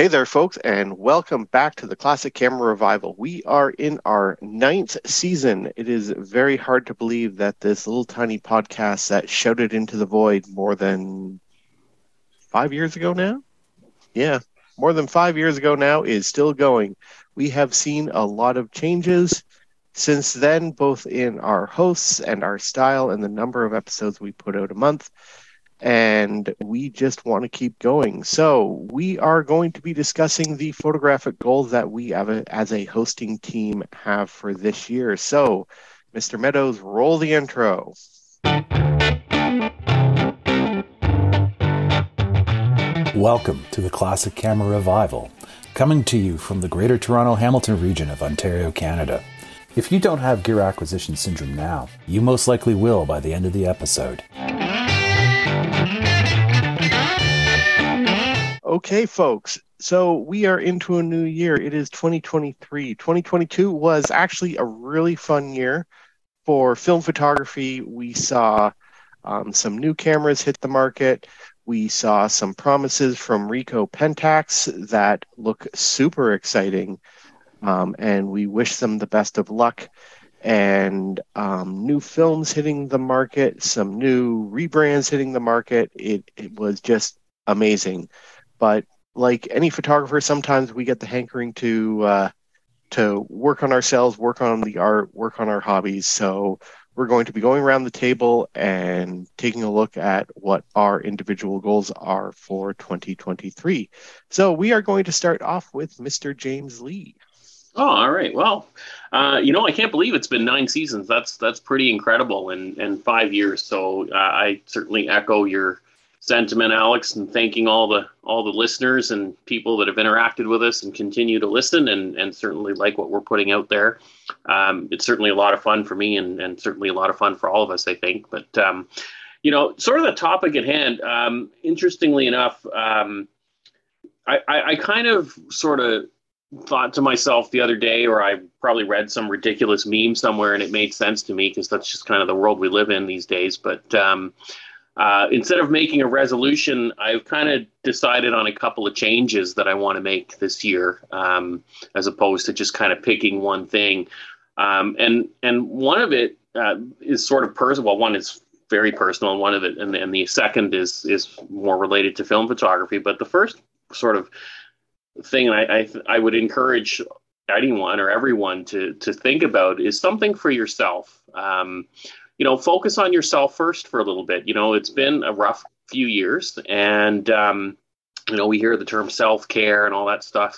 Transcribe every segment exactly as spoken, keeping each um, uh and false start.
Hey there, folks, and welcome back to the Classic Camera Revival. We are in our ninth season. It is very hard to believe that this little tiny podcast that shouted into the void more than five years ago now? Yeah, more than five years ago now is still going. We have seen a lot of changes since then, both in our hosts and our style and the number of episodes we put out a month. And we just want to keep going. So we are going to be discussing the photographic goals that we have a, as a hosting team have for this year. So, Mister Meadows, roll the intro. Welcome to the Classic Camera Revival, coming to you from the Greater Toronto Hamilton region of Ontario, Canada. If you don't have gear acquisition syndrome now, you most likely will by the end of the episode. Okay, folks, so we are into a new year. It is twenty twenty-three. twenty twenty-two was actually a really fun year for film photography. We saw um, some new cameras hit the market. We saw some promises from Ricoh Pentax that look super exciting, um, and we wish them the best of luck. And um, new films hitting the market, some new rebrands hitting the market. It, it was just amazing. But like any photographer, sometimes we get the hankering to uh, to work on ourselves, work on the art, work on our hobbies. So we're going to be going around the table and taking a look at what our individual goals are for twenty twenty-three. So we are going to start off with Mister James Lee. Oh, all right. Well, uh, you know, I can't believe it's been nine seasons. That's that's pretty incredible in, in five years. So uh, I certainly echo your sentiment, Alex, and thanking all the all the listeners and people that have interacted with us and continue to listen and, and certainly like what we're putting out there. Um, it's certainly a lot of fun for me and, and certainly a lot of fun for all of us, I think. But, um, you know, sort of the topic at hand, um, interestingly enough, um, I, I, I kind of sort of thought to myself the other day, or I probably read some ridiculous meme somewhere and it made sense to me because that's just kind of the world we live in these days. But um, Uh, instead of making a resolution, I've kind of decided on a couple of changes that I want to make this year, um, as opposed to just kind of picking one thing. Um, and and one of it uh, is sort of personal. Well, one is very personal, and one of it, and, and the second is is more related to film photography. But the first sort of thing I I, I would encourage anyone or everyone to to think about is something for yourself. Um, You know, focus on yourself first for a little bit. You know, it's been a rough few years and, um, you know, we hear the term self-care and all that stuff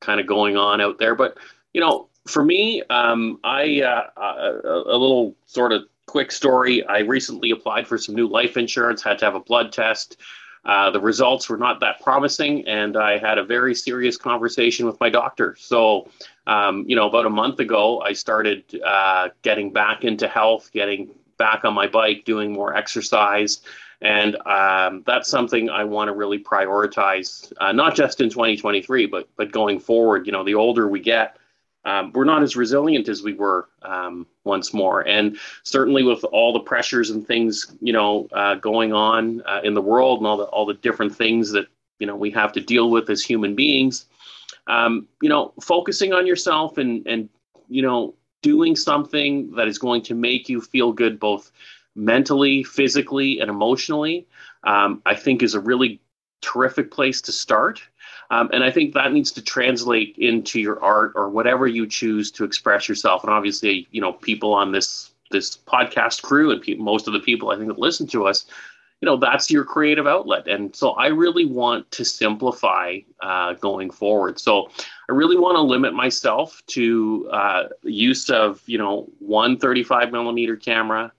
kind of going on out there. But, you know, for me, um, I uh, a, a little sort of quick story. I recently applied for some new life insurance, had to have a blood test. Uh, the results were not that promising. And I had a very serious conversation with my doctor. So, um, you know, about a month ago, I started uh, getting back into health, getting back on my bike, doing more exercise. And um, that's something I want to really prioritize, uh, not just in twenty twenty-three, but but going forward. You know, the older we get, um, we're not as resilient as we were um, once more. And certainly with all the pressures and things, you know, uh, going on uh, in the world and all the, all the different things that, you know, we have to deal with as human beings, um, you know, focusing on yourself and, and, you know, doing something that is going to make you feel good, both mentally, physically, and emotionally, um, I think is a really terrific place to start. Um, and I think that needs to translate into your art or whatever you choose to express yourself. And obviously, you know, people on this, this podcast crew and pe- most of the people I think that listen to us, you know, that's your creative outlet. And so I really want to simplify uh, going forward. So I really want to limit myself to uh, use of, you know, one thirty-five millimeter camera,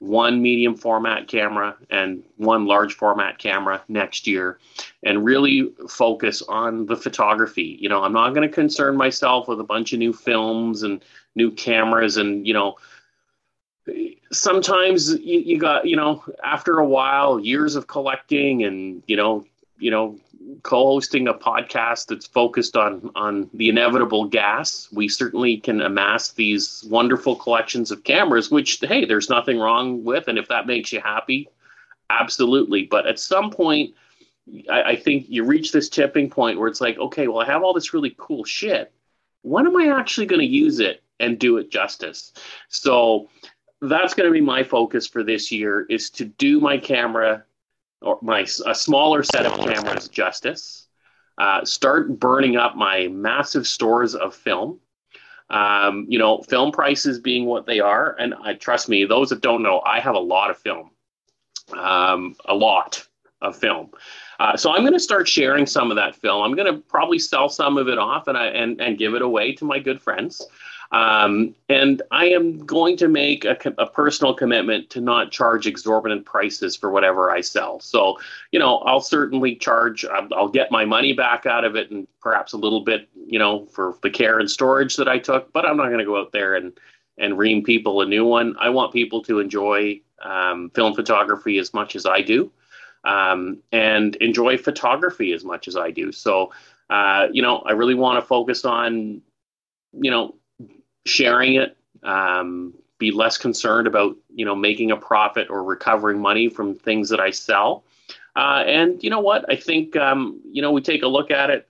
one medium format camera, and one large format camera next year, and really focus on the photography. You know, I'm not going to concern myself with a bunch of new films and new cameras and, you know, sometimes you, you got, you know, after a while, years of collecting and, you know, you know, co-hosting a podcast that's focused on, on the inevitable gas, we certainly can amass these wonderful collections of cameras, which, hey, there's nothing wrong with. And if that makes you happy, absolutely. But at some point, I, I think you reach this tipping point where it's like, okay, well, I have all this really cool shit. When am I actually going to use it and do it justice? So that's going to be my focus for this year, is to do my camera or my a smaller set of cameras justice, uh, start burning up my massive stores of film. Um, you know, film prices being what they are. And I, trust me, those that don't know, I have a lot of film, um, a lot of film. Uh, so I'm going to start sharing some of that film. I'm going to probably sell some of it off and I, and, and give it away to my good friends. Um, and I am going to make a, a personal commitment to not charge exorbitant prices for whatever I sell. So, you know, I'll certainly charge, I'll, I'll get my money back out of it and perhaps a little bit, you know, for the care and storage that I took, but I'm not going to go out there and, and ream people a new one. I want people to enjoy um, film photography as much as I do, um, and enjoy photography as much as I do. So, uh, you know, I really want to focus on, you know, sharing it, um, be less concerned about, you know, making a profit or recovering money from things that I sell. Uh, and you know what, I think, um, you know, we take a look at it.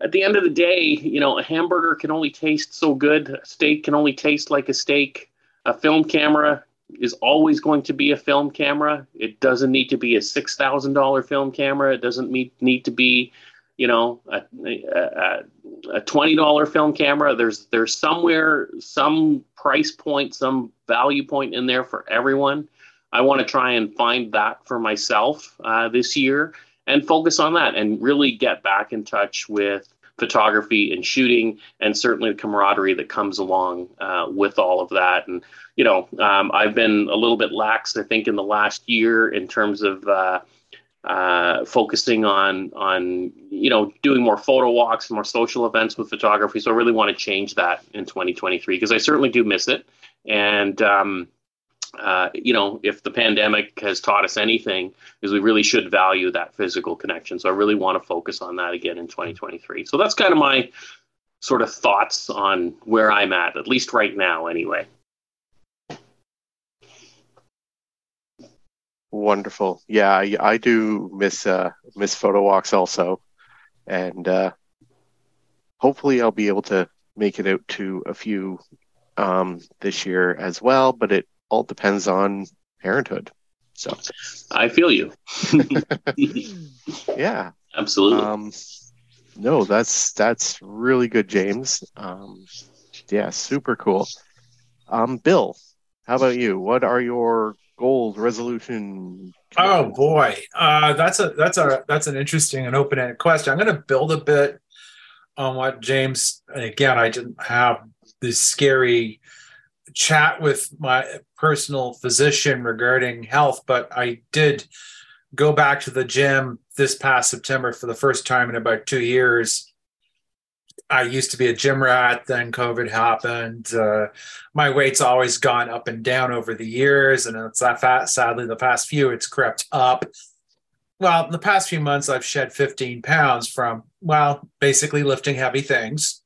At the end of the day, you know, a hamburger can only taste so good. A steak can only taste like a steak. A film camera is always going to be a film camera. It doesn't need to be a six thousand dollar film camera. It doesn't meet, need to be, you know, a, a, a twenty dollar film camera. There's, there's somewhere, some price point, some value point in there for everyone. I want to try and find that for myself uh, this year. And focus on that and really get back in touch with photography and shooting, and certainly the camaraderie that comes along uh, with all of that. And, you know, um, I've been a little bit lax, I think, in the last year in terms of uh, uh, focusing on, on, you know, doing more photo walks, more social events with photography. So I really want to change that in twenty twenty-three, because I certainly do miss it. And, um, Uh, you know, if the pandemic has taught us anything, is we really should value that physical connection. So I really want to focus on that again in twenty twenty-three. So that's kind of my sort of thoughts on where I'm at, at least right now anyway. Wonderful. Yeah, I, I do miss, uh, miss photo walks also. And uh, hopefully I'll be able to make it out to a few um, this year as well, but it all depends on parenthood. So I feel you. Yeah, absolutely. Um, no, that's, that's really good, James. Um, yeah, super cool. Um, Bill, how about you? What are your goals, resolution? Oh boy. Uh, that's a, that's a, that's an interesting and open-ended question. I'm going to build a bit on what James, and again, I didn't have this scary chat with my personal physician regarding health, but I did go back to the gym this past September for the first time in about two years. I used to be a gym rat, then COVID happened. Uh, my weight's always gone up and down over the years, and it's that fat, sadly, the past few, it's crept up. Well, in the past few months, I've shed fifteen pounds from, well, basically lifting heavy things,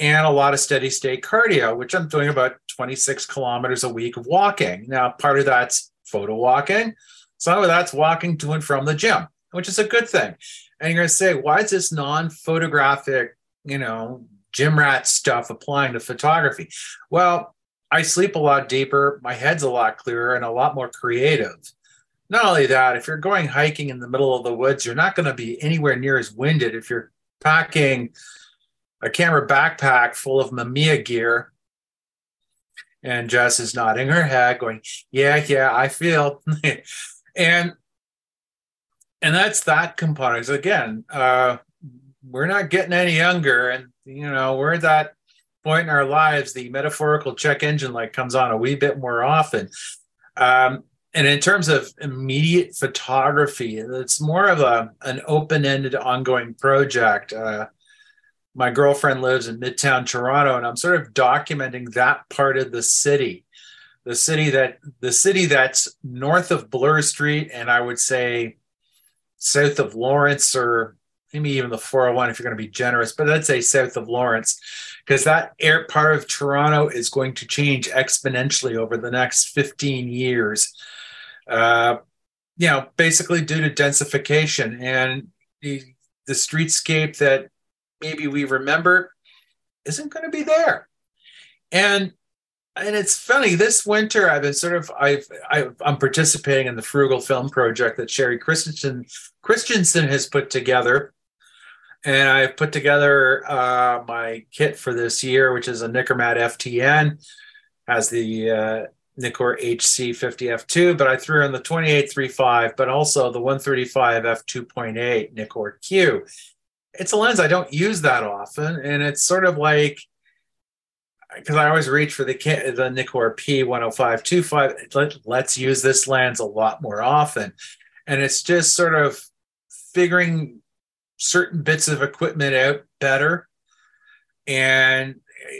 and a lot of steady state cardio, which I'm doing about twenty-six kilometers a week of walking. Now, part of that's photo walking. Some of that's walking to and from the gym, which is a good thing. And you're going to say, why is this non-photographic, you know, gym rat stuff applying to photography? Well, I sleep a lot deeper. My head's a lot clearer and a lot more creative. Not only that, if you're going hiking in the middle of the woods, you're not going to be anywhere near as winded if you're packing a camera backpack full of Mamiya gear. And Jess is nodding her head going, yeah, yeah, I feel. and and that's that component. So again, uh, we're not getting any younger. And, you know, we're at that point in our lives, the metaphorical check engine light comes on a wee bit more often. Um, and in terms of immediate photography, it's more of a an open-ended ongoing project. Uh, My girlfriend lives in Midtown Toronto, and I'm sort of documenting that part of the city, the city that the city that's north of Bloor Street, and I would say south of Lawrence, or maybe even the four oh one if you're going to be generous, but I'd say south of Lawrence, because that air part of Toronto is going to change exponentially over the next fifteen years. Uh, you know, basically due to densification and the, the streetscape that maybe we remember isn't going to be there. And and it's funny, this winter I've been sort of, I've, I've, I'm participating in the Frugal Film Project that Sherry Christensen, Christensen has put together. And I've put together uh, my kit for this year, which is a Nikkormat F T N, has the uh, Nikkor H C fifty F two, but I threw in the twenty-eight thirty-five, but also the one thirty-five F two point eight Nikkor Q. It's a lens I don't use that often, and it's sort of like, because I always reach for the the Nikkor P one oh five twenty-five, let, let's use this lens a lot more often. And it's just sort of figuring certain bits of equipment out better, and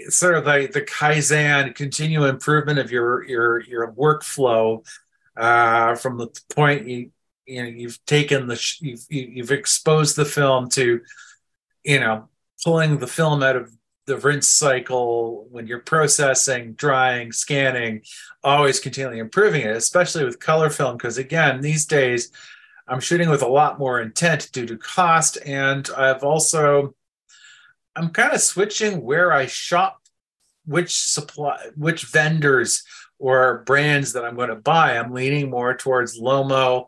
sort of like the Kaizen, continual improvement of your your your workflow uh, from the point you you know you've taken the you've you've exposed the film to, you know, pulling the film out of the rinse cycle when you're processing, drying, scanning, always continually improving it, especially with color film, because again these days, I'm shooting with a lot more intent due to cost, and I've also, I'm kind of switching where I shop, which supply, which vendors or brands that I'm going to buy. I'm leaning more towards Lomo,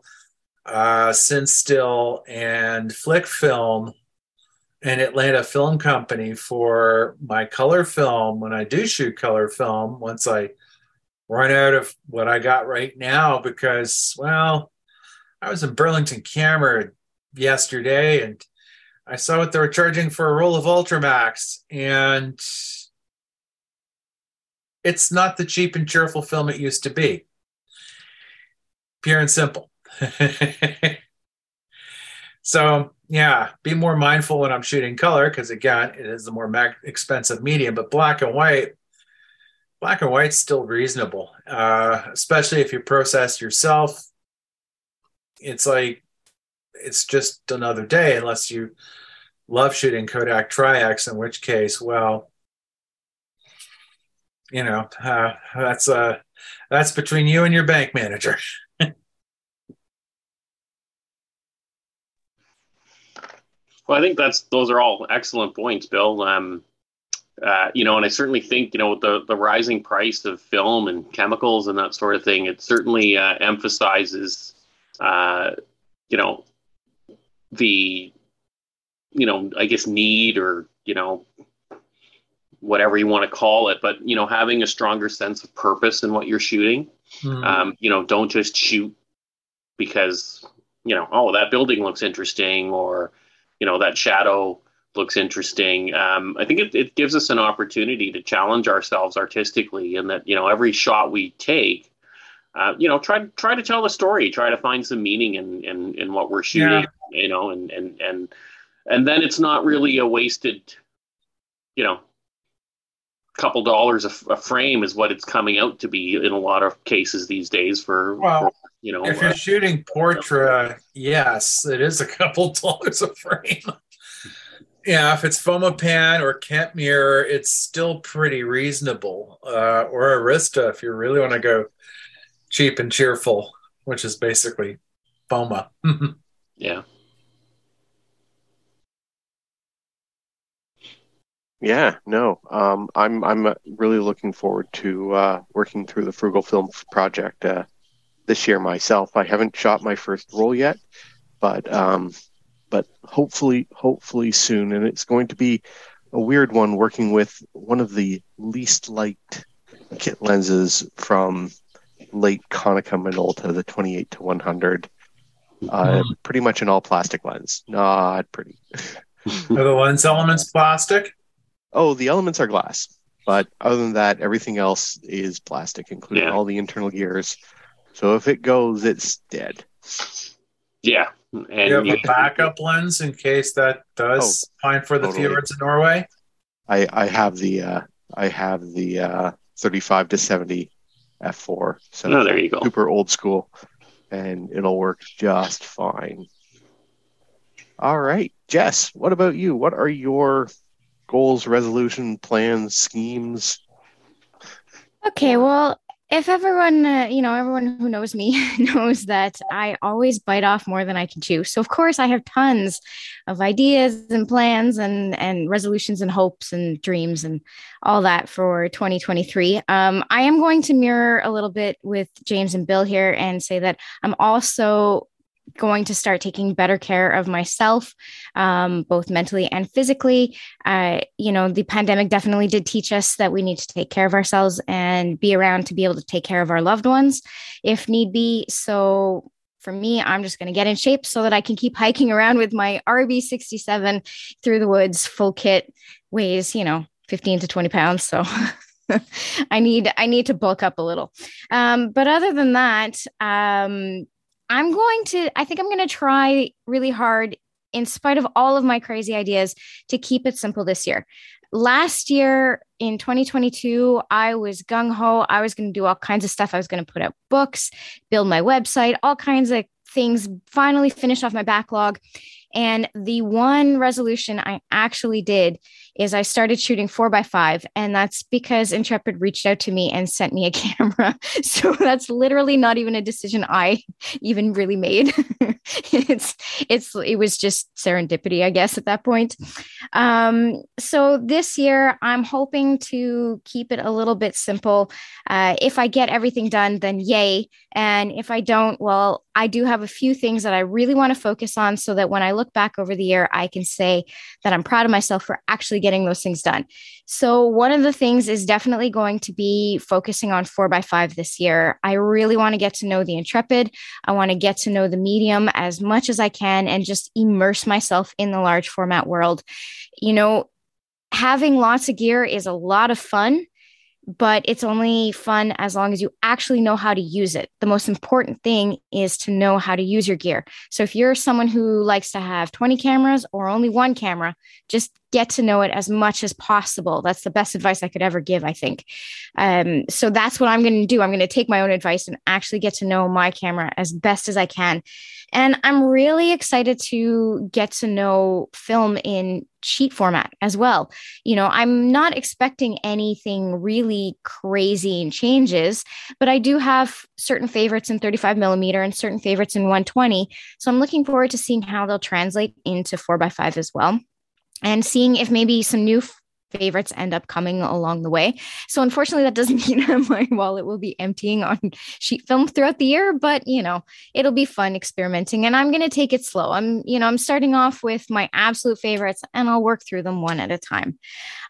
uh, Cinestill, and Flick Film, and Atlanta Film Company for my color film when I do shoot color film. Once I run out of what I got right now, because well. I was in Burlington Camera yesterday, and I saw what they were charging for a roll of Ultramax, and it's not the cheap and cheerful film it used to be. Pure and simple. So, yeah, be more mindful when I'm shooting color, because again, it is the more mag- expensive medium, but black and white, black and white's still reasonable, uh, especially if you process yourself. It's like, it's just another day, unless you love shooting Kodak Tri-X, in which case, well, you know, uh, that's uh, that's between you and your bank manager. Well, I think that's those are all excellent points, Bill. Um, uh, you know, and I certainly think, you know, with the, the rising price of film and chemicals and that sort of thing, it certainly uh, emphasizes... Uh, you know, the, you know, I guess need, or, you know, whatever you want to call it, but, you know, having a stronger sense of purpose in what you're shooting, mm. um, you know, don't just shoot because, you know, oh, that building looks interesting, or, you know, that shadow looks interesting. Um, I think it, it gives us an opportunity to challenge ourselves artistically, and that, you know, every shot we take, Uh, you know, try try to tell the story. Try to find some meaning in in, in what we're shooting. Yeah. You know, and and and and then it's not really a wasted, you know, couple dollars a, a frame is what it's coming out to be in a lot of cases these days. For, well, for you know, if you're uh, shooting Portra, yes, it is a couple dollars a frame. Yeah, if it's Fomapan or Kent mirror, it's still pretty reasonable. Uh, or Arista, if you really want to go cheap and cheerful, which is basically Foma. Yeah. Yeah, no. Um, I'm I'm really looking forward to uh, working through the Frugal Film Project uh, this year myself. I haven't shot my first roll yet, but um, but hopefully hopefully soon. And it's going to be a weird one, working with one of the least liked kit lenses from late Konica Minolta, the twenty-eight to one hundred, uh, mm. pretty much an all plastic lens. Not pretty. Are the lens elements plastic? Oh, the elements are glass, but other than that, everything else is plastic, including yeah. all the internal gears. So if it goes, it's dead. Yeah, and you have you- a backup lens in case that does. Oh, fine for the totally. Viewers in Norway. I I have the uh, I have the uh, thirty-five to seventy. F four, so no, there you go. Super old school, and it'll work just fine. All right, Jess, what about you? What are your goals, resolution, plans, schemes? Okay, well, if everyone, uh, you know, everyone who knows me knows that I always bite off more than I can chew. So, of course, I have tons of ideas and plans and, and resolutions and hopes and dreams and all that for twenty twenty-three. Um, I am going to mirror a little bit with James and Bill here and say that I'm also going to start taking better care of myself, um, both mentally and physically. Uh, you know, the pandemic definitely did teach us that we need to take care of ourselves and be around to be able to take care of our loved ones if need be. So for me, I'm just going to get in shape so that I can keep hiking around with my R B sixty-seven through the woods, full kit, weighs, you know, fifteen to twenty pounds. So I need, I need to bulk up a little. Um, but other than that, um, I'm going to, I think I'm going to try really hard, in spite of all of my crazy ideas, to keep it simple this year. Last year in twenty twenty-two, I was gung-ho. I was going to do all kinds of stuff. I was going to put out books, build my website, all kinds of things, finally finish off my backlog. And the one resolution I actually did is I started shooting four by five. And that's because Intrepid reached out to me and sent me a camera. So that's literally not even a decision I even really made. it's it's it was just serendipity, I guess, at that point. Um, so this year, I'm hoping to keep it a little bit simple. Uh, if I get everything done, then yay. And if I don't, well, I do have a few things that I really want to focus on so that when I look back over the year, I can say that I'm proud of myself for actually getting those things done. So one of the things is definitely going to be focusing on four by five this year. I really want to get to know the Intrepid. I want to get to know the medium as much as I can and just immerse myself in the large format world. You know, having lots of gear is a lot of fun, but it's only fun as long as you actually know how to use it. The most important thing is to know how to use your gear. So if you're someone who likes to have twenty cameras or only one camera, just get to know it as much as possible. That's the best advice I could ever give, I think. Um, so that's what I'm going to do. I'm going to take my own advice and actually get to know my camera as best as I can. And I'm really excited to get to know film in sheet format as well. You know, I'm not expecting anything really crazy and changes, but I do have certain favorites in thirty-five millimeter and certain favorites in one twenty. So I'm looking forward to seeing how they'll translate into four by five as well, and seeing if maybe some new f- favorites end up coming along the way. So unfortunately, that doesn't mean that my wallet will be emptying on sheet film throughout the year, but you know, it'll be fun experimenting, and I'm going to take it slow. I'm, you know, I'm starting off with my absolute favorites and I'll work through them one at a time.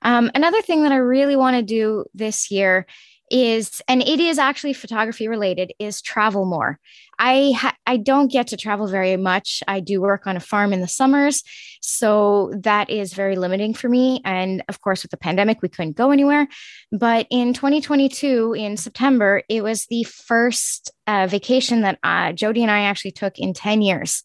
Um, another thing that I really want to do this year is, and it is actually photography related, is travel more. I ha- I don't get to travel very much. I do work on a farm in the summers, so that is very limiting for me. And of course, with the pandemic, we couldn't go anywhere. But in twenty twenty-two, in September, it was the first uh, vacation that uh, Jody and I actually took in ten years.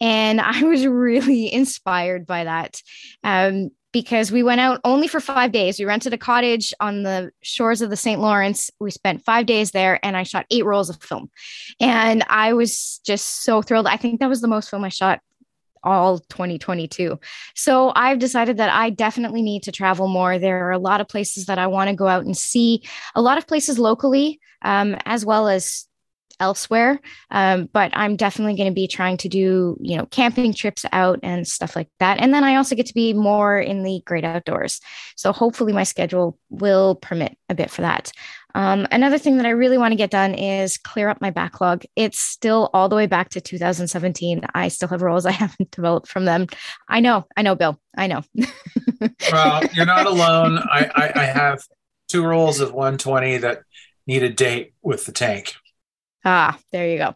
And I was really inspired by that. Um, Because we went out only for five days. We rented a cottage on the shores of the Saint Lawrence. We spent five days there and I shot eight rolls of film. And I was just so thrilled. I think that was the most film I shot all twenty twenty-two. So I've decided that I definitely need to travel more. There are a lot of places that I want to go out and see, a lot of places locally, um, as well as elsewhere. Um, but I'm definitely going to be trying to do, you know, camping trips out and stuff like that. And then I also get to be more in the great outdoors. So hopefully my schedule will permit a bit for that. Um, another thing that I really want to get done is clear up my backlog. It's still all the way back to two thousand seventeen. I still have roles I haven't developed from them. I know, I know, Bill, I know. Well, you're not alone. I, I, I have two rolls of one twenty that need a date with the tank. Ah, there you go.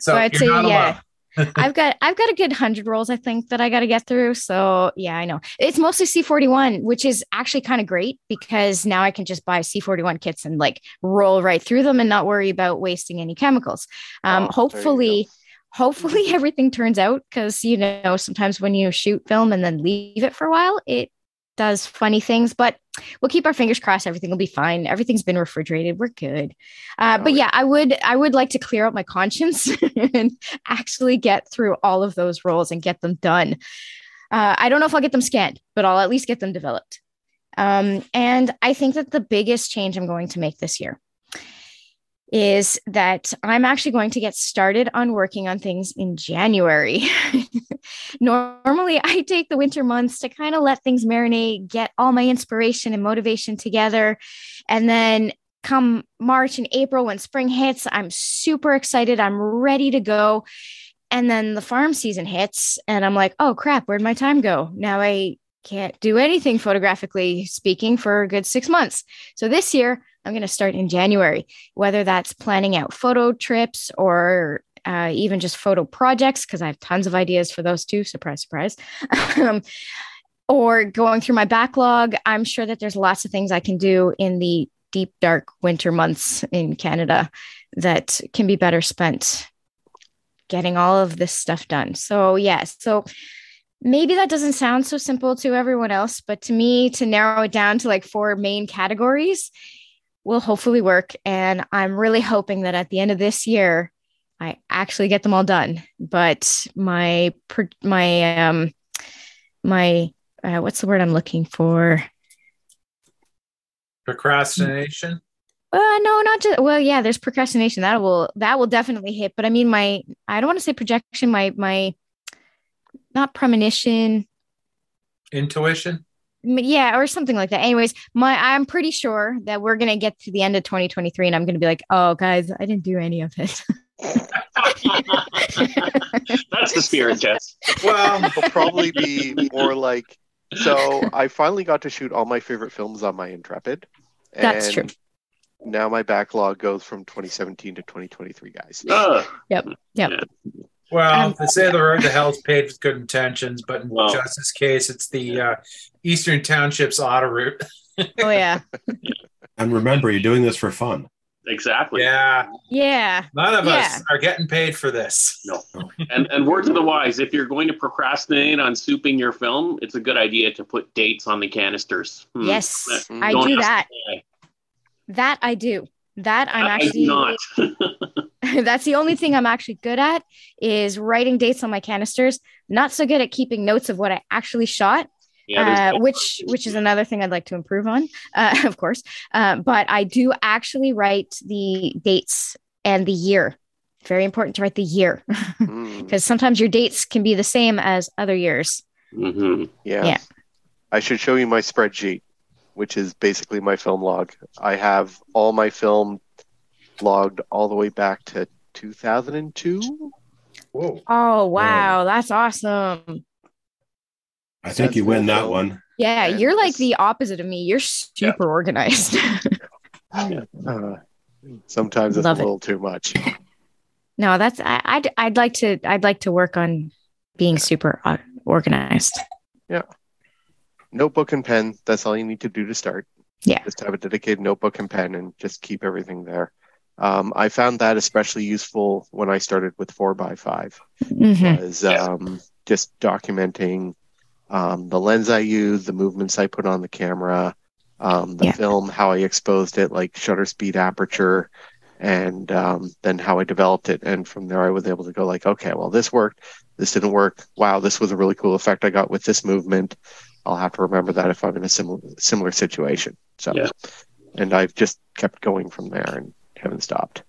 So, so I'd say, yeah, I've got, I've got a good hundred rolls, I think, that I got to get through. So yeah, I know it's mostly C forty-one, which is actually kind of great because now I can just buy C forty-one kits and like roll right through them and not worry about wasting any chemicals. Um, oh, hopefully, hopefully everything turns out, because, you know, sometimes when you shoot film and then leave it for a while, it does funny things, but we'll keep our fingers crossed. Everything will be fine. Everything's been refrigerated. We're good. Uh, but yeah, I would, I would like to clear up my conscience and actually get through all of those rolls and get them done. Uh, I don't know if I'll get them scanned, but I'll at least get them developed. Um, and I think that the biggest change I'm going to make this year is that I'm actually going to get started on working on things in January. Normally, I take the winter months to kind of let things marinate, get all my inspiration and motivation together. And then come March and April, when spring hits, I'm super excited. I'm ready to go. And then the farm season hits and I'm like, oh crap, where'd my time go? Now I can't do anything photographically speaking for a good six months. So this year, I'm going to start in January, whether that's planning out photo trips or uh, even just photo projects, because I have tons of ideas for those too. Surprise, surprise. um, or going through my backlog. I'm sure that there's lots of things I can do in the deep, dark winter months in Canada that can be better spent getting all of this stuff done. So, yes. Yeah, so maybe that doesn't sound so simple to everyone else, but to me, to narrow it down to like four main categories will hopefully work. And I'm really hoping that at the end of this year, I actually get them all done. But my, my, um, my, uh, what's the word I'm looking for? Procrastination? Uh, no, not just, well, yeah, there's procrastination. That will, that will definitely hit. But I mean, my, I don't want to say projection, my, my, not premonition. Intuition? Yeah, or something like that. Anyways, my I'm pretty sure that we're going to get to the end of twenty twenty-three and I'm going to be like, oh, guys, I didn't do any of it. That's the spirit, Jess. Well, it'll probably be more like, so I finally got to shoot all my favorite films on my Intrepid. And that's true. Now my backlog goes from twenty seventeen to twenty twenty-three, guys. Uh, yep, yep. Yeah. Well, um, they say the road to hell is paved with good intentions, but in well, Jess's case, it's the uh, Eastern Townships auto route. Oh, yeah. And remember, you're doing this for fun. Exactly. Yeah. Yeah. None of yeah. us are getting paid for this. No. And, and word to the wise, if you're going to procrastinate on souping your film, it's a good idea to put dates on the canisters. Hmm. Yes, Don't I do that. That I do. That I'm that actually not. That's the only thing I'm actually good at is writing dates on my canisters. Not so good at keeping notes of what I actually shot, yeah, uh, which which is another thing I'd like to improve on, uh, of course. Uh, but I do actually write the dates and the year. Very important to write the year because mm. sometimes your dates can be the same as other years. Mm-hmm. Yeah. yeah, I should show you my spreadsheet, which is basically my film log. I have all my film logged all the way back to two thousand two. Whoa. Oh, wow. Um, that's awesome. I think that's you win that one. Yeah, and you're like the opposite of me. You're super yeah. organized. uh, sometimes it's Love a little it. too much. No, that's I, I'd I'd like to I'd like to work on being super organized. Yeah. Notebook and pen. That's all you need to do to start. Yeah. Just have a dedicated notebook and pen and just keep everything there. Um, I found that especially useful when I started with four by five. Mm-hmm. Was, yeah. um, just documenting um, the lens I used, the movements I put on the camera, um, the yeah. film, how I exposed it, like shutter speed, aperture, and um, then how I developed it. And from there, I was able to go like, okay, well, this worked. This didn't work. Wow, this was a really cool effect I got with this movement. I'll have to remember that if I'm in a similar similar situation. So, yeah. And I've just kept going from there and haven't stopped.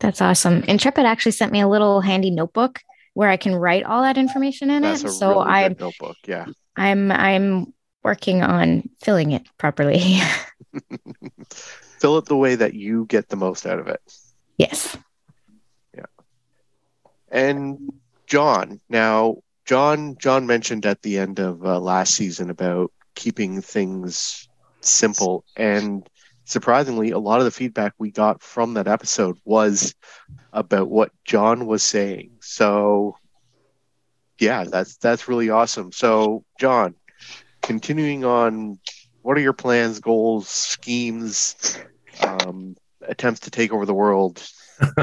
That's awesome. Intrepid actually sent me a little handy notebook where I can write all that information in That's it. A so really I good notebook, yeah. I'm I'm working on filling it properly. Fill it the way that you get the most out of it. Yes. Yeah. And John, now. John John mentioned at the end of uh, last season about keeping things simple, and surprisingly, a lot of the feedback we got from that episode was about what John was saying. So, yeah, that's that's really awesome. So, John, continuing on, what are your plans, goals, schemes, um, attempts to take over the world,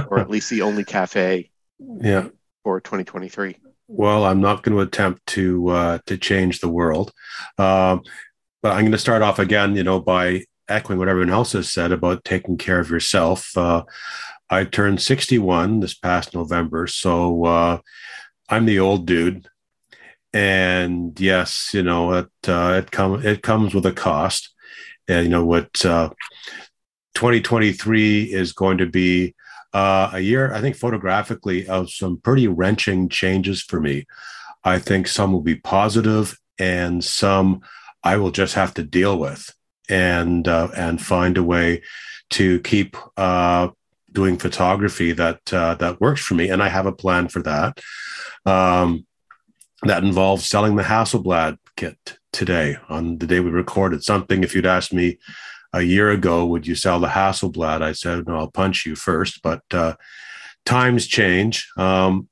or at least the Only Cafe? Yeah, for twenty twenty-three. Well, I'm not going to attempt to uh, to change the world, um, but I'm going to start off again, you know, by echoing what everyone else has said about taking care of yourself. Uh, I turned sixty-one this past November, so uh, I'm the old dude, and yes, you know, it uh, it comes it comes with a cost, and you know what uh, twenty twenty-three is going to be uh, a year, I think, photographically, of some pretty wrenching changes for me. I think some will be positive and some I will just have to deal with and uh, and find a way to keep uh, doing photography that uh, that works for me. And I have a plan for that. Um, that involves selling the Hasselblad kit today on the day we recorded something. If you'd asked me a year ago, would you sell the Hasselblad? I said, no, I'll punch you first, but uh, times change. Um,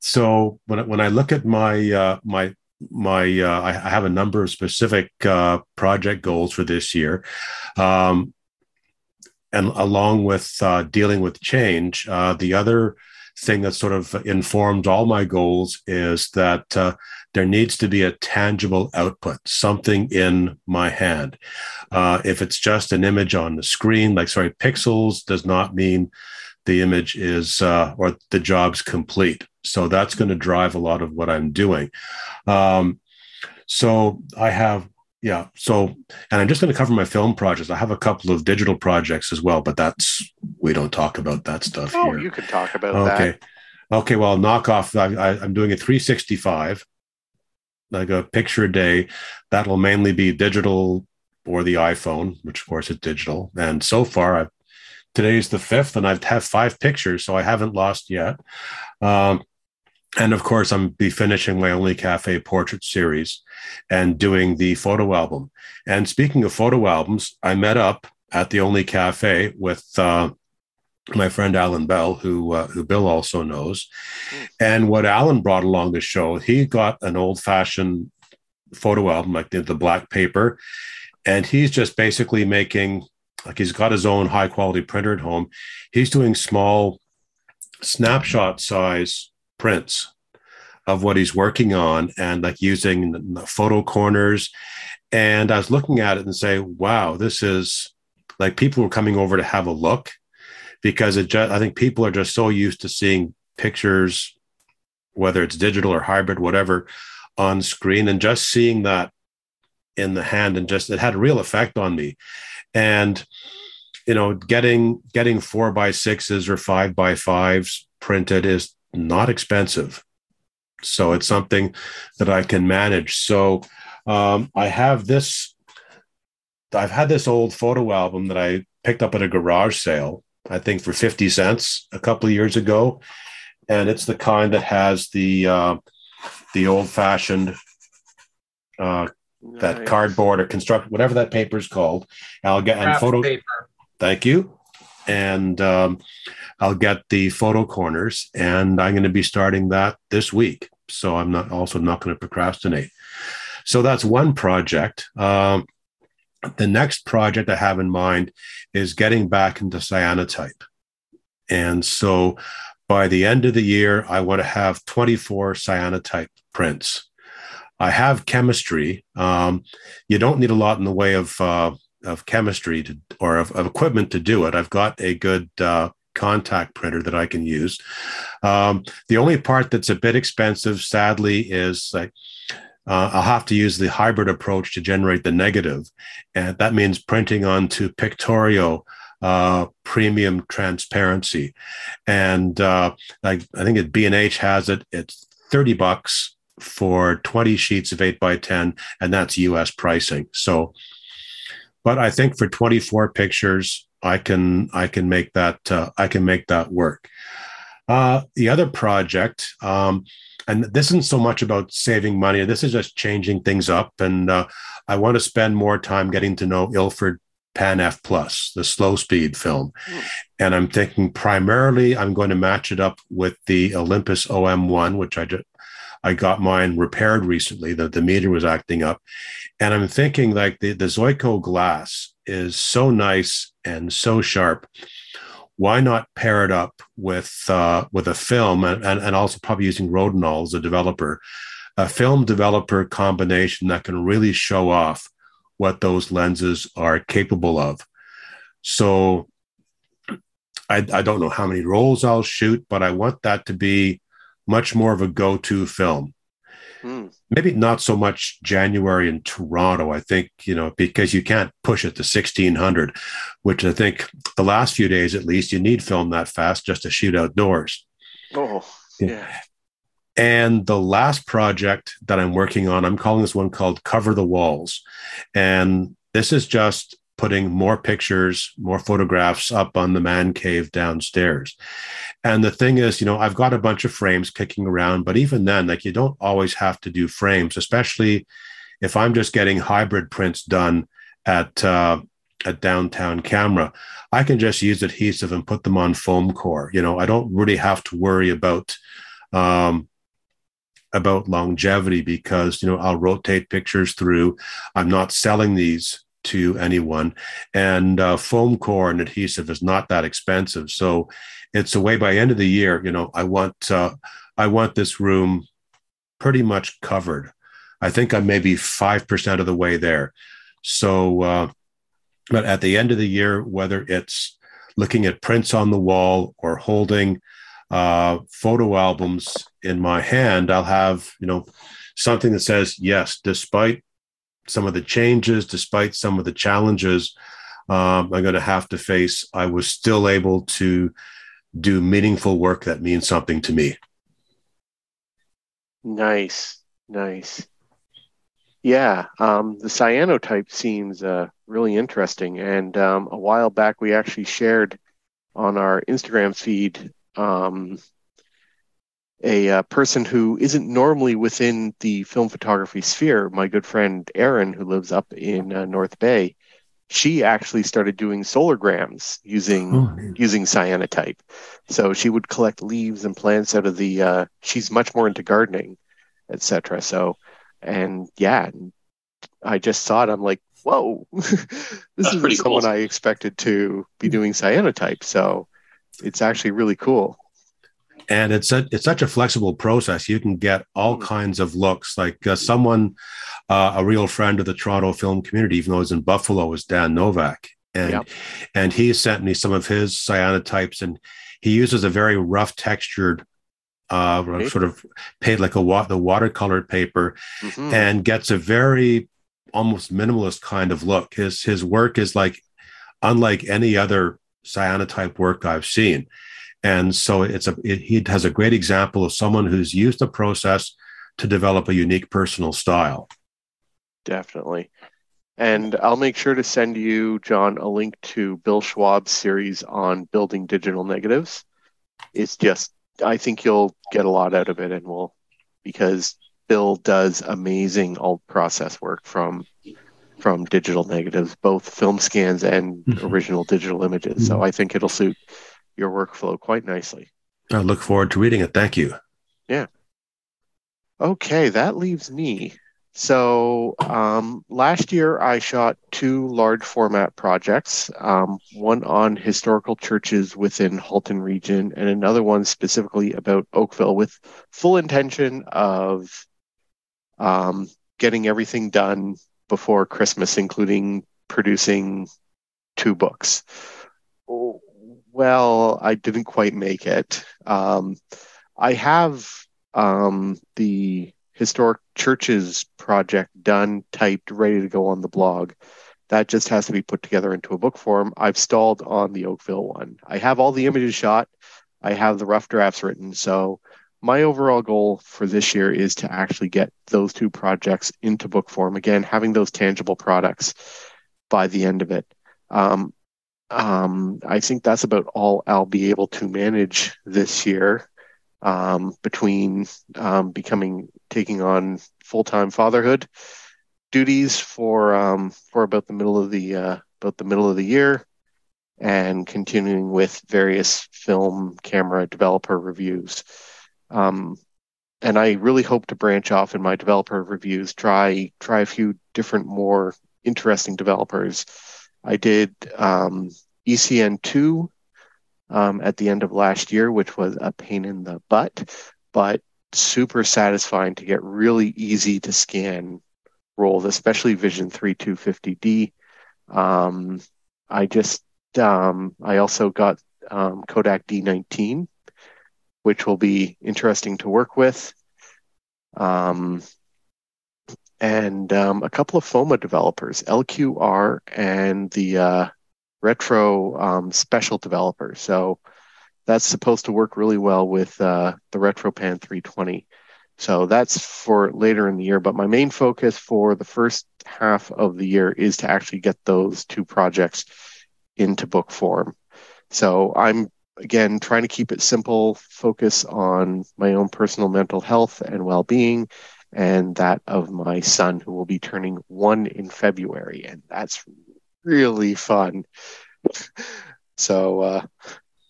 so when, when I look at my, uh, my, my, uh, I have a number of specific uh, project goals for this year. Um, and along with uh, dealing with change, uh, the other thing that sort of informed all my goals is that uh, there needs to be a tangible output, something in my hand. Uh, if it's just an image on the screen, like, sorry, pixels does not mean the image is uh, or the job's complete. So that's going to drive a lot of what I'm doing. Um, so I have, yeah. So, and I'm just going to cover my film projects. I have a couple of digital projects as well, but that's, we don't talk about that stuff oh, here. Oh, you can talk about okay. that. Okay. Okay. Well, I'll knock off. I, I, I'm doing a three sixty-five, like a picture a day. That will mainly be digital or the iPhone, which of course is digital. And so far, I've, today's the fifth, and I have five pictures, so I haven't lost yet. Um, and of course, I'm be finishing my Only Cafe portrait series and doing the photo album. And speaking of photo albums, I met up at the Only Cafe with uh, my friend Alan Bell, who uh, who Bill also knows. And what Alan brought along the show, he got an old-fashioned photo album, like the, the black paper, and he's just basically making, like, he's got his own high-quality printer at home. He's doing small snapshot-size prints of what he's working on and, like, using photo corners. And I was looking at it and say, wow, this is, like, people were coming over to have a look, because it just, I think people are just so used to seeing pictures, whether it's digital or hybrid, whatever, on screen, and just seeing that in the hand, and just, it had a real effect on me. And, you know, getting getting four by sixes or five by fives printed is not expensive. So it's something that I can manage. So um, I have this, I've had this old photo album that I picked up at a garage sale, I think for fifty cents a couple of years ago. And it's the kind that has the, uh, the old fashioned uh that nice. Cardboard or construct, whatever that paper is called. I'll get and photo paper. Thank you. And um, I'll get the photo corners, and I'm going to be starting that this week. So I'm not also not going to procrastinate. So that's one project. Um, the next project I have in mind is getting back into cyanotype. And so by the end of the year, I want to have twenty-four cyanotype prints. I have chemistry. Um, you don't need a lot in the way of uh, of chemistry to, or of, of equipment to do it. I've got a good uh, contact printer that I can use. Um, the only part that's a bit expensive, sadly, is like uh, I'll have to use the hybrid approach to generate the negative, and that means printing onto Pictorio uh, premium transparency. And uh, like I think B and H has it. It's thirty bucks. For twenty sheets of eight by ten, and that's U S pricing. So, but I think for twenty-four pictures, I can I can make that uh, I can make that work. Uh, the other project, um, and this isn't so much about saving money. This is just changing things up, and uh, I want to spend more time getting to know Ilford Pan F Plus, the slow speed film, mm. and I'm thinking primarily I'm going to match it up with the Olympus O M one, which I just I got mine repaired recently, that the meter was acting up. And I'm thinking like the, the Zoico glass is so nice and so sharp. Why not pair it up with uh, with a film and, and, and also probably using Rodinal as a developer, a film developer combination that can really show off what those lenses are capable of. So I, I don't know how many rolls I'll shoot, but I want that to be much more of a go-to film. Mm. Maybe not so much January in Toronto, I think, you know, because you can't push it to sixteen hundred, which I think the last few days, at least, you need film that fast just to shoot outdoors. Oh, yeah. yeah. And the last project that I'm working on, I'm calling this one called Cover the Walls. And this is just putting more pictures, more photographs up on the man cave downstairs. And the thing is, you know, I've got a bunch of frames kicking around, but even then, like, you don't always have to do frames, especially if I'm just getting hybrid prints done at uh, a downtown camera. I can just use adhesive and put them on foam core. You know, I don't really have to worry about um, about longevity because, you know, I'll rotate pictures through. I'm not selling these to anyone, and uh, foam core and adhesive is not that expensive, so it's a way by end of the year, you know, I want uh, I want this room pretty much covered. I think I'm maybe five percent of the way there. So, uh, but at the end of the year, whether it's looking at prints on the wall or holding uh, photo albums in my hand, I'll have, you know, something that says yes, despite some of the changes, despite some of the challenges um, I'm going to have to face, I was still able to do meaningful work that means something to me. Nice, nice. Yeah, um, the cyanotype seems uh, really interesting. And um, a while back, we actually shared on our Instagram feed um, a uh, person who isn't normally within the film photography sphere, my good friend Erin, who lives up in uh, North Bay. She actually started doing solargrams using oh, using cyanotype. So she would collect leaves and plants out of the, uh, she's much more into gardening, et cetera. So, and yeah, I just saw it. I'm like, whoa, this That's is someone cool. I expected to be doing cyanotype. So it's actually really cool. And it's a, it's such a flexible process. You can get all kinds of looks. Like uh, someone, uh, a real friend of the Toronto film community, even though he's in Buffalo, is Dan Novak. And yeah. and he sent me some of his cyanotypes, and he uses a very rough textured, uh, okay. sort of paid like a wa- the watercolor paper, mm-hmm. and gets a very almost minimalist kind of look. His his work is like unlike any other cyanotype work I've seen. And so it's a it, he has a great example of someone who's used the process to develop a unique personal style. Definitely. And I'll make sure to send you, John, a link to Bill Schwab's series on building digital negatives. It's just, I think you'll get a lot out of it, and we'll, because Bill does amazing alt process work from from digital negatives, both film scans and mm-hmm. original digital images. Mm-hmm. So I think it'll suit your workflow quite nicely. I look forward to reading it. Thank you. Yeah. Okay, that leaves me. So um, last year I shot two large format projects, um, one on historical churches within Halton region and another one specifically about Oakville, with full intention of um, getting everything done before Christmas, including producing two books. Oh. Well, I didn't quite make it. Um, I have um, the Historic Churches project done, typed, ready to go on the blog. That just has to be put together into a book form. I've stalled on the Oakville one. I have all the images shot. I have the rough drafts written. So my overall goal for this year is to actually get those two projects into book form. Again, having those tangible products by the end of it. Um, Um, I think that's about all I'll be able to manage this year, um, between um, becoming, taking on full-time fatherhood duties for um, for about the middle of the uh, about the middle of the year, and continuing with various film camera developer reviews. Um, and I really hope to branch off in my developer reviews. Try try a few different, more interesting developers. I did um, E C N two um, at the end of last year, which was a pain in the butt, but super satisfying to get really easy to scan rolls, especially Vision thirty-two fifty D. Um, I just, um, I also got um, Kodak D nineteen, which will be interesting to work with. um, and um, a couple of FOMA developers, L Q R and the uh, Retro um, Special developer. So that's supposed to work really well with uh, the RetroPan three twenty. So that's for later in the year. But my main focus for the first half of the year is to actually get those two projects into book form. So I'm, again, trying to keep it simple, focus on my own personal mental health and well-being, and that of my son, who will be turning one in February. And that's really fun. So uh,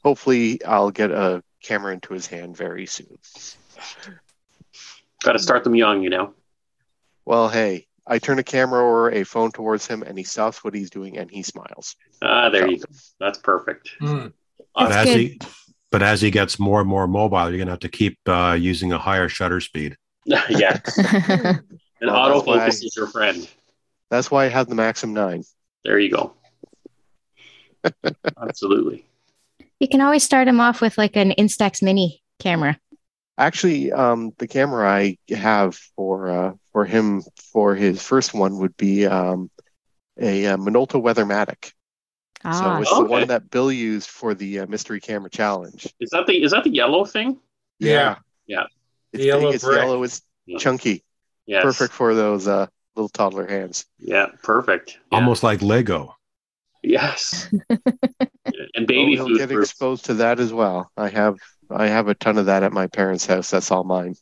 hopefully I'll get a camera into his hand very soon. Got to start them young, you know. Well, hey, I turn a camera or a phone towards him and he stops what he's doing and he smiles. Ah, there so. you go. That's perfect. Mm. But, That's as he, but as he gets more and more mobile, you're going to have to keep uh, using a higher shutter speed. Yeah. And well, autofocus is your friend. That's why I have the Maxim nine. There you go. Absolutely. You can always start him off with like an Instax Mini camera. Actually, um, the camera I have for uh, for him for his first one would be um, a uh, Minolta Weathermatic. Ah, so it's okay. The one that Bill used for the uh, Mystery Camera Challenge. Is that the is that the yellow thing? Yeah, yeah. It's the yellow, big, it's yellow. It's yeah. chunky. Yes. Perfect for those uh, little toddler hands. Yeah, perfect. Yeah. Almost like Lego. Yes. And baby food. He'll get proof. exposed to that as well. I have. I have a ton of that at my parents' house. That's all mine.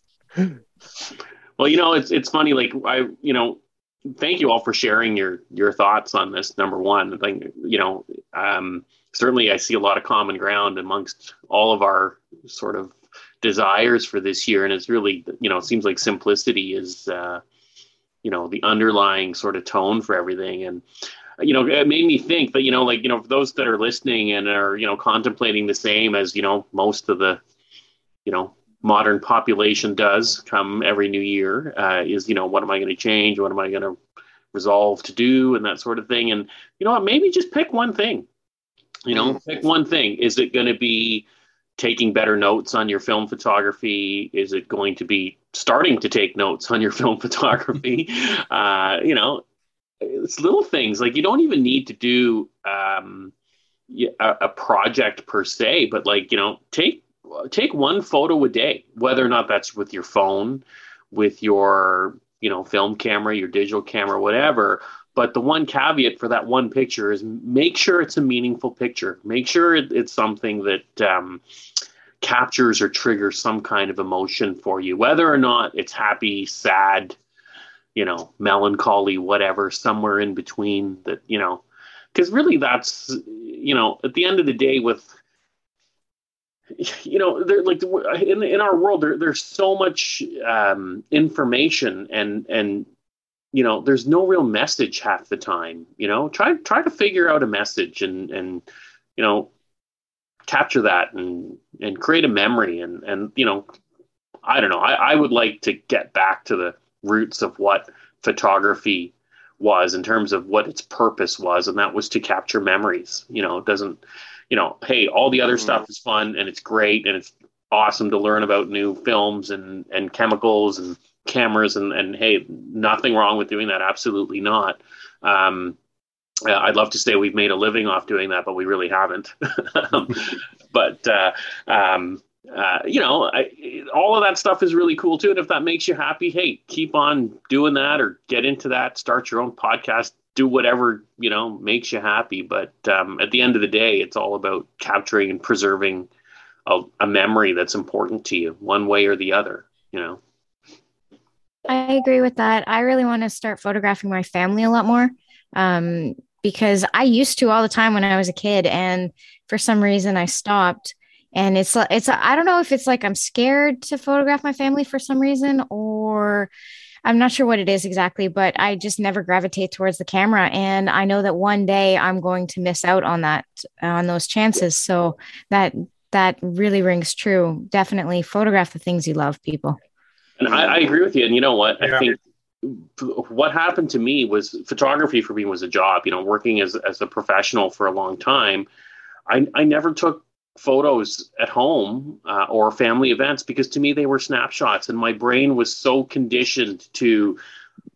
Well, you know, it's it's funny. Like I, you know, thank you all for sharing your your thoughts on this. Number one, like you know, um, certainly I see a lot of common ground amongst all of our sort of desires for this year, and it's really, you know, it seems like simplicity is, uh, you know, the underlying sort of tone for everything, and. You know, it made me think that, you know, like, you know, for those that are listening and are, you know, contemplating the same as, you know, most of the, you know, modern population does come every new year uh, is, you know, what am I going to change? What am I going to resolve to do? And that sort of thing. And, you know, maybe just pick one thing, you know, pick one thing. Is it going to be taking better notes on your film photography? Is it going to be starting to take notes on your film photography? Uh, you know, it's little things like you don't even need to do um, a, a project per se, but like, you know, take, take one photo a day, whether or not that's with your phone, with your, you know, film camera, your digital camera, whatever. But the one caveat for that one picture is make sure it's a meaningful picture. Make sure it, it's something that um, captures or triggers some kind of emotion for you, whether or not it's happy, sad, you know, melancholy, whatever, somewhere in between that, you know, because really that's, you know, at the end of the day with, you know, they're like in in our world, there, there's so much um, information and, and, you know, there's no real message half the time, you know, try, try to figure out a message and, and, you know, capture that and, and create a memory. And, and, you know, I don't know, I, I would like to get back to the roots of what photography was in terms of what its purpose was, and that was to capture memories. You know, it doesn't, you know, hey, all the other mm-hmm. stuff is fun and it's great and it's awesome to learn about new films and and chemicals and cameras and and hey, nothing wrong with doing that, absolutely not. um I'd love to say we've made a living off doing that, but we really haven't. but uh um Uh, you know, I, all of that stuff is really cool too. And if that makes you happy, hey, keep on doing that or get into that, start your own podcast, do whatever, you know, makes you happy. But um, at the end of the day, it's all about capturing and preserving a, a memory that's important to you one way or the other, you know. I agree with that. I really want to start photographing my family a lot more um, because I used to all the time when I was a kid. And for some reason I stopped. And it's, it's, I don't know if it's like, I'm scared to photograph my family for some reason, or I'm not sure what it is exactly, but I just never gravitate towards the camera. And I know that one day I'm going to miss out on that, on those chances. So that, that really rings true. Definitely photograph the things you love, people. And I, I agree with you. And you know what? Yeah. I think what happened to me was photography for me was a job, you know, working as, as a professional for a long time. I, I never took photos at home uh, or family events, because to me they were snapshots, and my brain was so conditioned to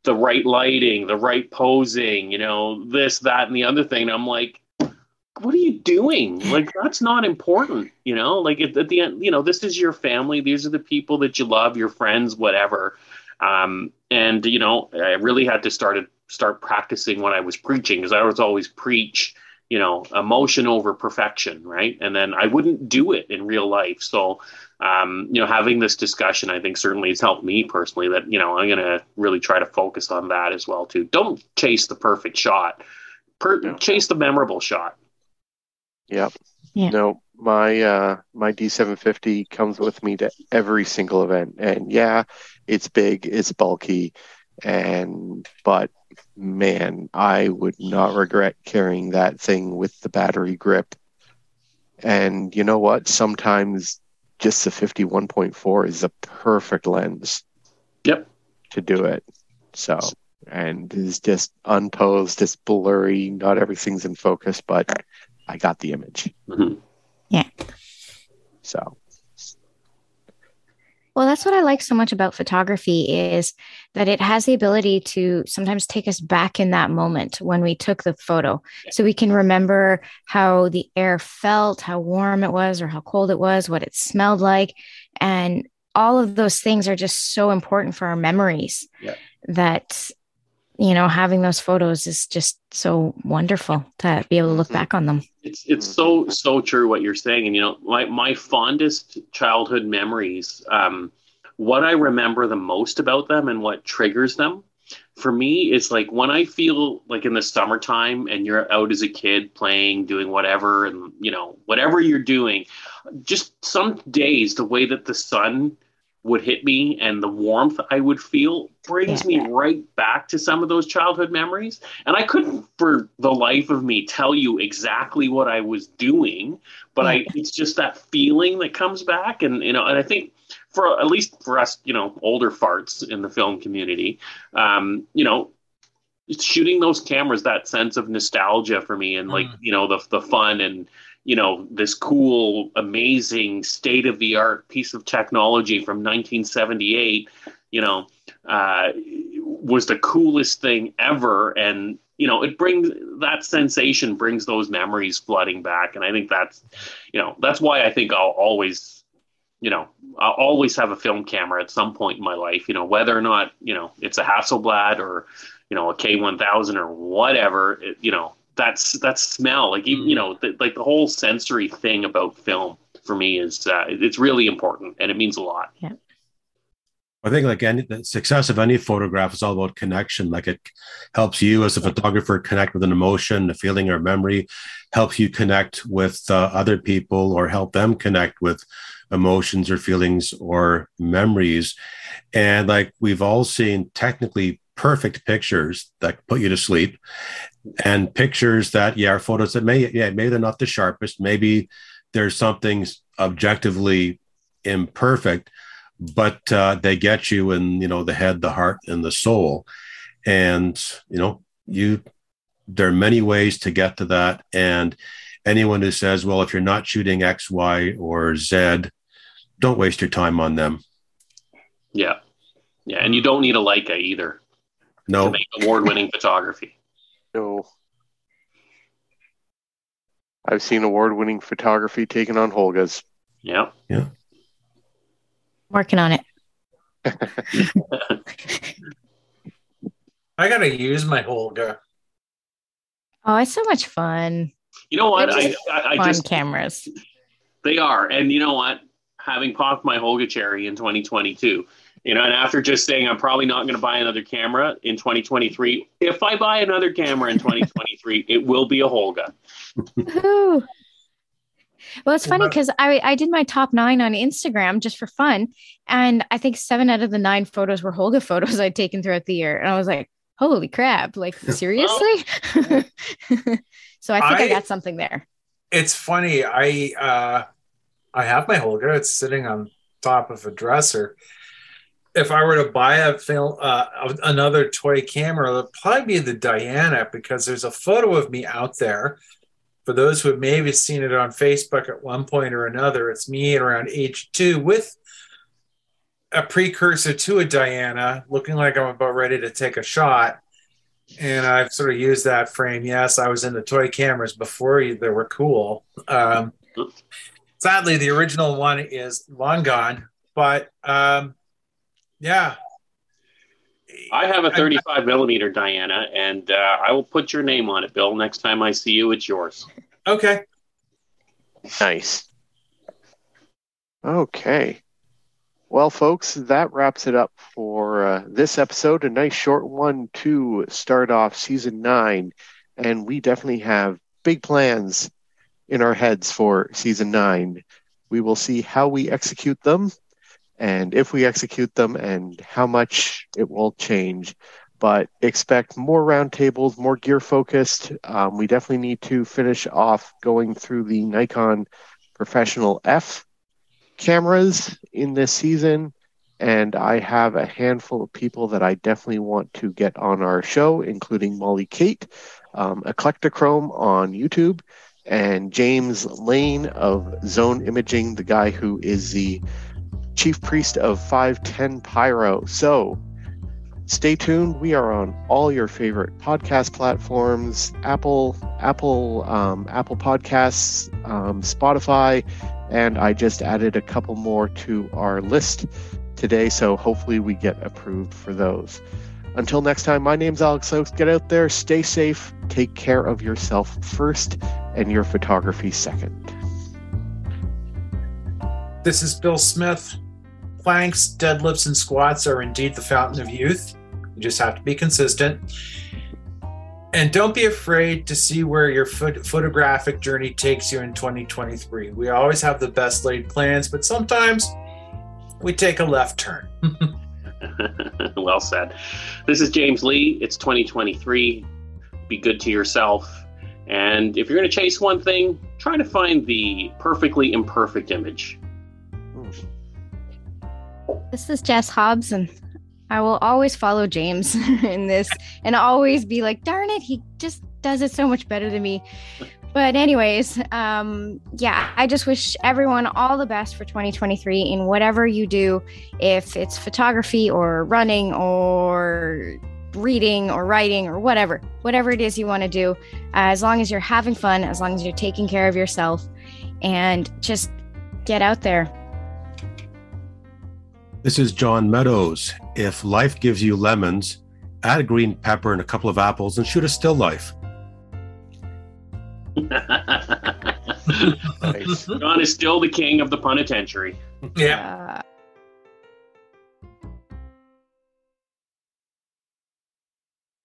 the right lighting, the right posing, you know, this, that, and the other thing. And I'm like, what are you doing? Like, that's not important, you know? Like, at, at the end, you know, this is your family. These are the people that you love, your friends, whatever. Um, and, you know, I really had to start, start practicing when I was preaching, because I was always preach, you know, emotion over perfection, right? And then I wouldn't do it in real life. So, um, you know, having this discussion, I think certainly has helped me personally, that, you know, I'm going to really try to focus on that as well, too. Don't chase the perfect shot. Per- no. Chase the memorable shot. Yep. Yeah. No, my uh, my D seven fifty comes with me to every single event, and yeah, it's big, it's bulky, and but man, I would not regret carrying that thing with the battery grip. And you know what? Sometimes just the fifty-one point four is a perfect lens. Yep. To do it. So, and it's just unposed, it's blurry, not everything's in focus, but I got the image. Mm-hmm. Yeah. So. Well, that's what I like so much about photography, is that it has the ability to sometimes take us back in that moment when we took the photo. So we can remember how the air felt, how warm it was or how cold it was, what it smelled like. And all of those things are just so important for our memories. Yeah. That, you know, having those photos is just so wonderful to be able to look back on them. It's it's so, so true what you're saying. And, you know, my, my fondest childhood memories, um, what I remember the most about them and what triggers them for me is like when I feel like in the summertime and you're out as a kid playing, doing whatever, and, you know, whatever you're doing, just some days, the way that the sun would hit me and the warmth I would feel brings yeah, me yeah. right back to some of those childhood memories. And I couldn't for the life of me tell you exactly what I was doing, but I, it's just that feeling that comes back. And, you know, and I think for, at least for us, you know, older farts in the film community, um, you know, shooting those cameras, that sense of nostalgia for me, and like, mm. you know, the, the fun and, you know, this cool, amazing, state-of-the-art piece of technology from nineteen seventy-eight, you know, uh, was the coolest thing ever. And, you know, it brings that sensation, brings those memories flooding back. And I think that's, you know, that's why I think I'll always, you know, I'll always have a film camera at some point in my life, you know, whether or not, you know, it's a Hasselblad or, you know, a K one thousand or whatever, it, you know, That's that smell, like you, you know, the, like the whole sensory thing about film for me is uh, it's really important, and it means a lot. Yeah, I think like any the success of any photograph is all about connection. Like it helps you as a photographer connect with an emotion, a feeling, or a memory. Helps you connect with uh, other people, or help them connect with emotions or feelings or memories. And like we've all seen, technically perfect pictures that put you to sleep, and pictures that, yeah, are photos that may, yeah, maybe they're not the sharpest. Maybe there's something objectively imperfect, but uh, they get you in, you know, the head, the heart, and the soul. And, you know, you, there are many ways to get to that. And anyone who says, well, if you're not shooting X, Y, or Z, don't waste your time on them. Yeah. Yeah. And you don't need a Leica either. No. To make award-winning photography. No. I've seen award-winning photography taken on Holgas. Yeah. Yeah. Working on it. I gotta use my Holga. Oh, it's so much fun. You know what? I, I, I fun just, cameras. They are. And you know what? Having popped my Holga cherry in twenty twenty-two, you know, and after just saying I'm probably not going to buy another camera in twenty twenty-three, if I buy another camera in twenty twenty-three, it will be a Holga. Well, it's funny because I, I did my top nine on Instagram just for fun. And I think seven out of the nine photos were Holga photos I'd taken throughout the year. And I was like, holy crap, like, seriously? So I think I, I got something there. It's funny. I, uh, I have my Holga. It's sitting on top of a dresser. If I were to buy a film, uh, another toy camera, it'd probably be the Diana, because there's a photo of me out there For those who have maybe seen it on Facebook at one point or another, it's me at around age two with a precursor to a Diana, looking like I'm about ready to take a shot. And I've sort of used that frame. Yes, I was into toy cameras before they were cool. Um, sadly, the original one is long gone, but um, yeah. I have a thirty-five millimeter Diana, and uh, I will put your name on it, Bill. Next time I see you, it's yours. Okay. Nice. Okay. Well, folks, that wraps it up for uh, this episode. A nice short one to start off season nine, and we definitely have big plans in our heads for season nine. We will see how we execute them, and if we execute them, and how much it will change. But expect more roundtables, more gear-focused. Um, we definitely need to finish off going through the Nikon Professional F cameras in this season. And I have a handful of people that I definitely want to get on our show, including Molly Kate, um, Eclectochrome on YouTube, and James Lane of Zone Imaging, the guy who is the Chief Priest of five ten Pyro. So stay tuned. We are on all your favorite podcast platforms: Apple, Apple, um, Apple Podcasts, um, Spotify, and I just added a couple more to our list today. So hopefully we get approved for those. Until next time, my name's Alex Oaks. Get out there, stay safe, take care of yourself first, and your photography second. This is Bill Smith. Planks, deadlifts, and squats are indeed the fountain of youth. You just have to be consistent. And don't be afraid to see where your phot- photographic journey takes you in twenty twenty-three. We always have the best laid plans, but sometimes we take a left turn. Well said. This is James Lee. It's twenty twenty-three. Be good to yourself. And if you're going to chase one thing, try to find the perfectly imperfect image. This is Jess Hobbs, and I will always follow James in this and always be like, darn it, he just does it so much better than me. But anyways, um, yeah, I just wish everyone all the best for twenty twenty-three in whatever you do, if it's photography or running or reading or writing or whatever, whatever it is you want to do, uh, as long as you're having fun, as long as you're taking care of yourself, and just get out there. This is John Meadows. If life gives you lemons, add a green pepper and a couple of apples and shoot a still life. Nice. John is still the king of the penitentiary. Yeah.